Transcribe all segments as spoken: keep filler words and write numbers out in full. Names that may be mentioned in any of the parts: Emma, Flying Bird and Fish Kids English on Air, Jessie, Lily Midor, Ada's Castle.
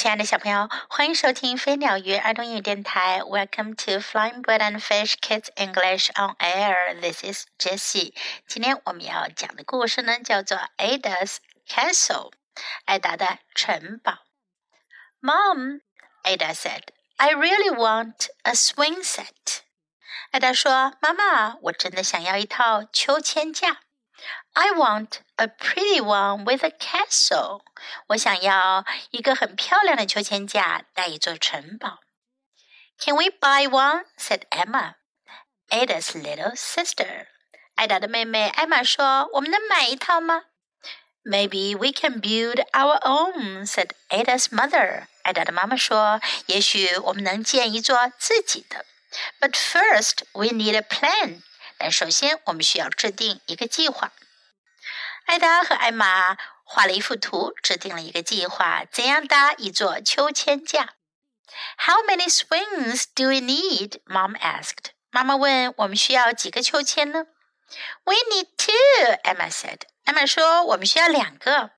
亲爱的小朋友，欢迎收听飞鸟鱼儿童英语电台。Welcome to Flying Bird and Fish Kids English on Air. This is Jessie. 今天我们要讲的故事呢，叫做 Ada's Castle. 艾达的城堡。Mom, Ada said, I really want a swing set. 艾达说，妈妈，我真的想要一套秋千架。I want a pretty one with a castle. 我想要一个很漂亮的秋千架，带一座城堡。Can we buy one? Said Emma, Ada's little sister. 艾达的妹妹艾玛说，我们能买一套吗？ Maybe we can build our own, said Ada's mother. 艾达的妈妈说，也许我们能建一座自己的。But first, we need a plan.但首先我们需要制定一个计划。艾达和艾玛画了一幅图，制定了一个计划，怎样搭一座秋千架。How many swings do we need? Mom asked. 妈妈问，我们需要几个秋千呢？ We need two, Emma said. 艾玛说，我们需要两个。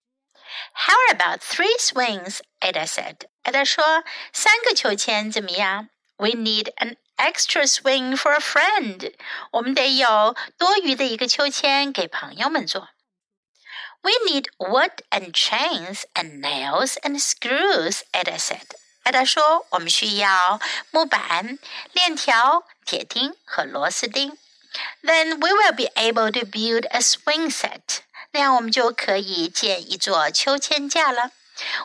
How about three swings? Ada said. 艾达说，三个秋千怎么样？ We need an extra swing for a friend. 我们得有多余的一个秋千给朋友们做。We need wood and chains and nails and screws, Ada said. Ada 说，我们需要木板、链条、铁钉和螺丝钉。Then we will be able to build a swing set. 那样我们就可以建一座秋千架了。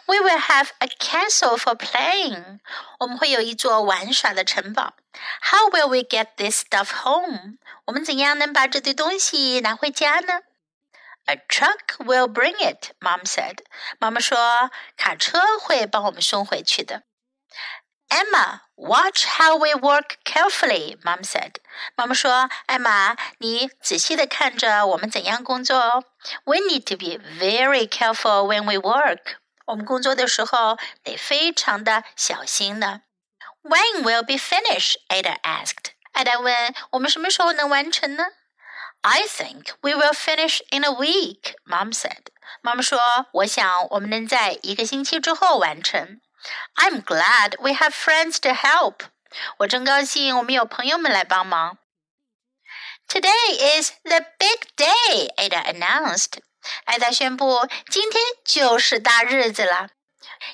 We will have a castle for playing. 我们会有一座玩耍的城堡。How will we get this stuff home? 我们怎样能把这堆东西拿回家呢？ A truck will bring it, Mom said. 妈妈说，卡车会帮我们送回去的。Emma, watch how we work carefully, Mom said. 妈妈说，艾玛，你仔细地看着我们怎样工作哦。We need to be very careful when we work.我们工作的时候得非常的小心呢。When will be finished? Ada asked. Ada 问，我们什么时候能完成呢？ I think we will finish in a week, Mom said. 妈妈说，我想我们能在一个星期之后完成。I'm glad we have friends to help. 我真高兴我们有朋友们来帮忙。Today is the big day, Ada announced.艾达宣布，今天就是大日子了。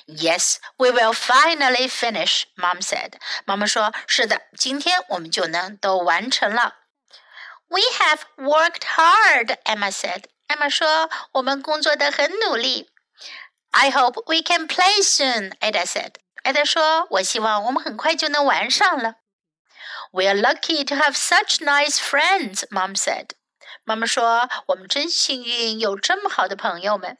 Yes, we will finally finish, Mom said. 妈妈说，是的，今天我们就能都完成了。We have worked hard, Emma said. 艾玛说，我们工作得很努力。I hope we can play soon, Ada said. 艾达说，我希望我们很快就能玩上了。We are lucky to have such nice friends, Mom said.妈妈说，我们真幸运有这么好的朋友们。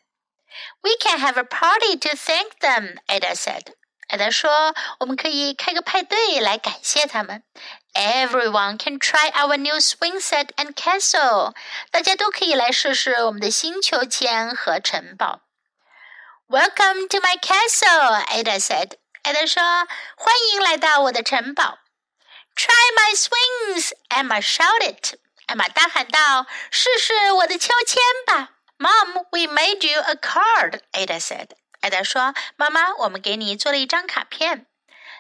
We can have a party to thank them, Ada said. Ada 说，我们可以开个派对来感谢他们。Everyone can try our new swing set and castle. 大家都可以来试试我们的新秋千和城堡。Welcome to my castle, Ada said. Ada 说，欢迎来到我的城堡。Try my swings, Emma shouted.艾玛大喊道，试试我的秋千吧。Mom, we made you a card, Ada said. Ada 说，妈妈，我们给你做了一张卡片。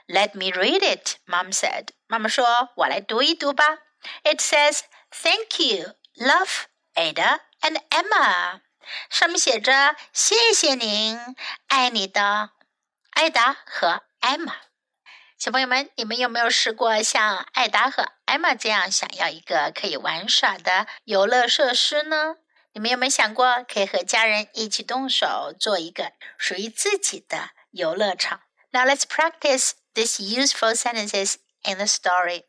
Let me read it, Mom said. 妈妈说，我来读一读吧。It says, thank you, love, Ada and Emma. 上面写着，谢谢您，爱你的艾达和艾玛。小朋友们，你们有没有试过像艾达和艾玛这样想要一个可以玩耍的游乐设施呢？你们有没有想过可以和家人一起动手做一个属于自己的游乐场？ Now let's practice these useful sentences in the story.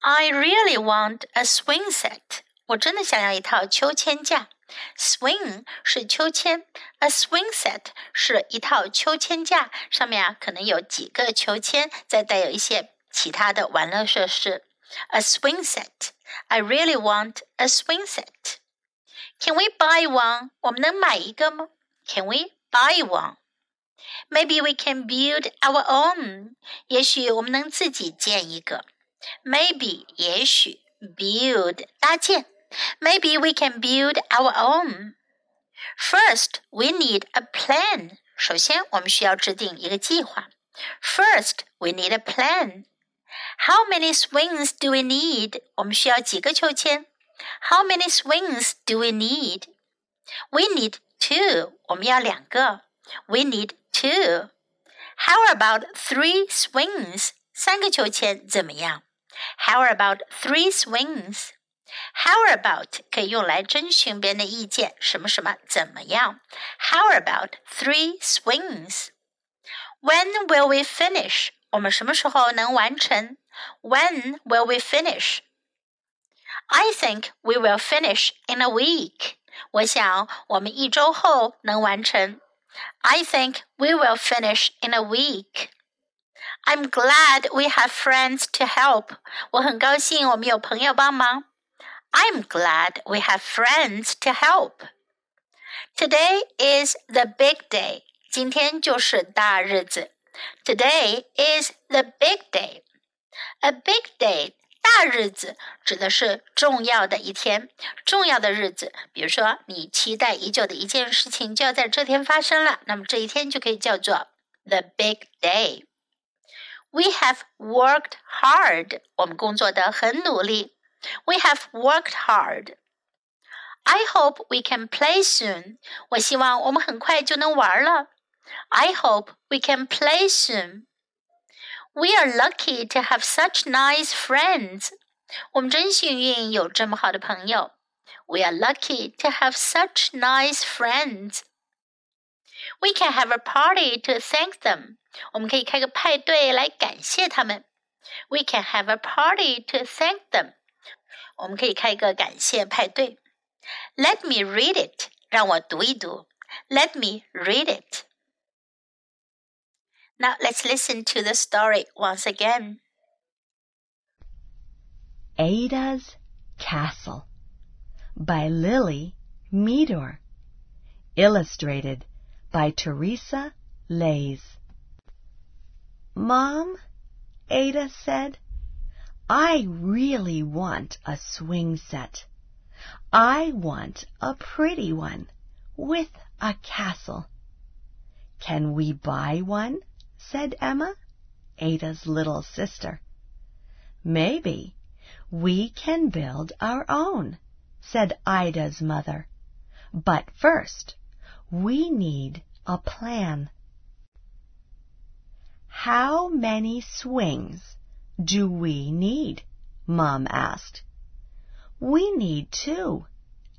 I really want a swing set. 我真的想要一套秋千架。Swing 是秋千 ，a swing set 是一套秋千架，上面啊可能有几个秋千，再带有一些其他的玩乐设施。A swing set. I really want a swing set. Can we buy one? 我们能买一个吗？ Can we buy one? Maybe we can build our own. 也许我们能自己建一个。Maybe 也许 build 搭建。Maybe we can build our own. First, we need a plan. 首先，我们需要制定一个计划。First, we need a plan. How many swings do we need? 我们需要几个秋千 ？How many swings do we need? We need two. 我们要两个。We need two. How about three swings? 三个秋千怎么样 ？How about three swings?How about 可以用来征询别人的意见，什么什么怎么样 ？How about three swings? When will we finish? 我们什么时候能完成 ？When will we finish? I think we will finish in a week. 我想我们一周后能完成。I think we will finish in a week.I'm glad we have friends to help. 我很高兴我们有朋友帮忙。I'm glad we have friends to help. Today is the big day. 今天就是大日子。Today is the big day. A big day, 大日子指的是重要的一天，重要的日子。比如说，你期待已久的一件事情就要在这天发生了，那么这一天就可以叫做 the big day.We have worked hard. 我们工作得很努力。We have worked hard. I hope we can play soon. 我希望我们很快就能玩了。I hope we can play soon. We are lucky to have such nice friends. 我们真幸运有这么好的朋友。We are lucky to have such nice friends. We can have a party to thank them.我们可以开个派对来感谢他们。We can have a party to thank them. 我们可以开个感谢派对。Let me read it. 让我读一读。Let me read it. Now let's listen to the story once again. Ada's Castle by Lily Midor. Illustrated by Teresa Lays.Mom, Ada said, I really want a swing set. I want a pretty one with a castle. Can we buy one? Said Emma, Ada's little sister. Maybe we can build our own, said Ida's mother. But first, we need a plan.How many swings do we need? Mom asked. We need two,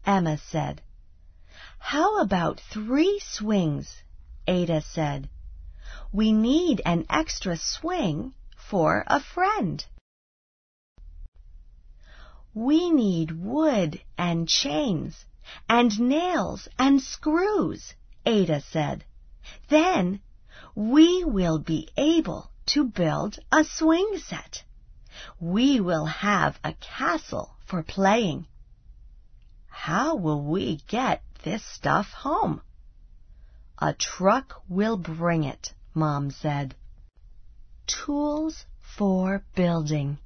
Emma said. How about three swings? Ada said. We need an extra swing for a friend. We need wood and chains and nails and screws, Ada said. Then...We will be able to build a swing set. We will have a castle for playing. How will we get this stuff home? A truck will bring it, Mom said. Tools for building.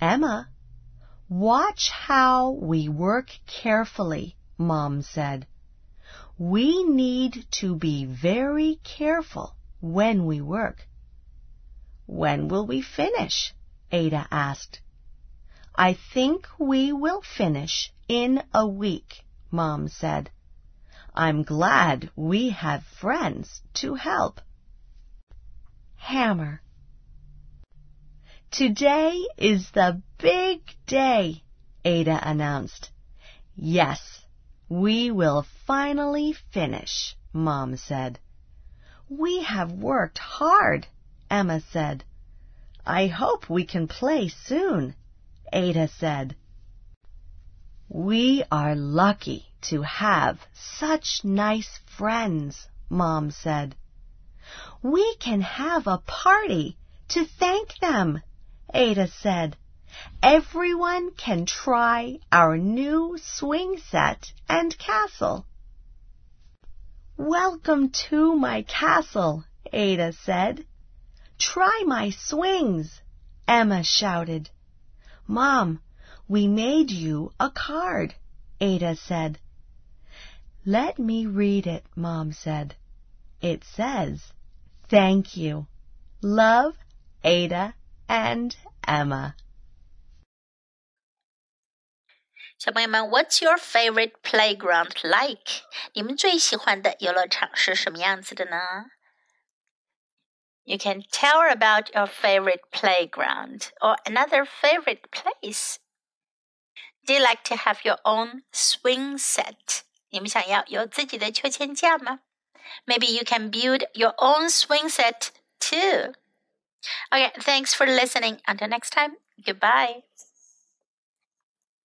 Emma, watch how we work carefully, Mom said.We need to be very careful when we work. When will we finish? Ada asked. I think we will finish in a week, Mom said. I'm glad we have friends to help. Hammer. Today is the big day, Ada announced. Yes.We will finally finish, Mom said. We have worked hard, Emma said. I hope we can play soon, Ada said. We are lucky to have such nice friends, Mom said. We can have a party to thank them, Ada said.Everyone can try our new swing set and castle. Welcome to my castle, Ada said. Try my swings, Emma shouted. Mom, we made you a card, Ada said. Let me read it, Mom said. It says, Thank you. Love, Ada and Emma. 小朋友们 What's your favorite playground like? 你们最喜欢的游乐场是什么样子的呢？ You can tell about your favorite playground or another favorite place. Do you like to have your own swing set? 你们想要有自己的秋千架吗？ Maybe you can build your own swing set too. Okay, thanks for listening. Until next time, goodbye.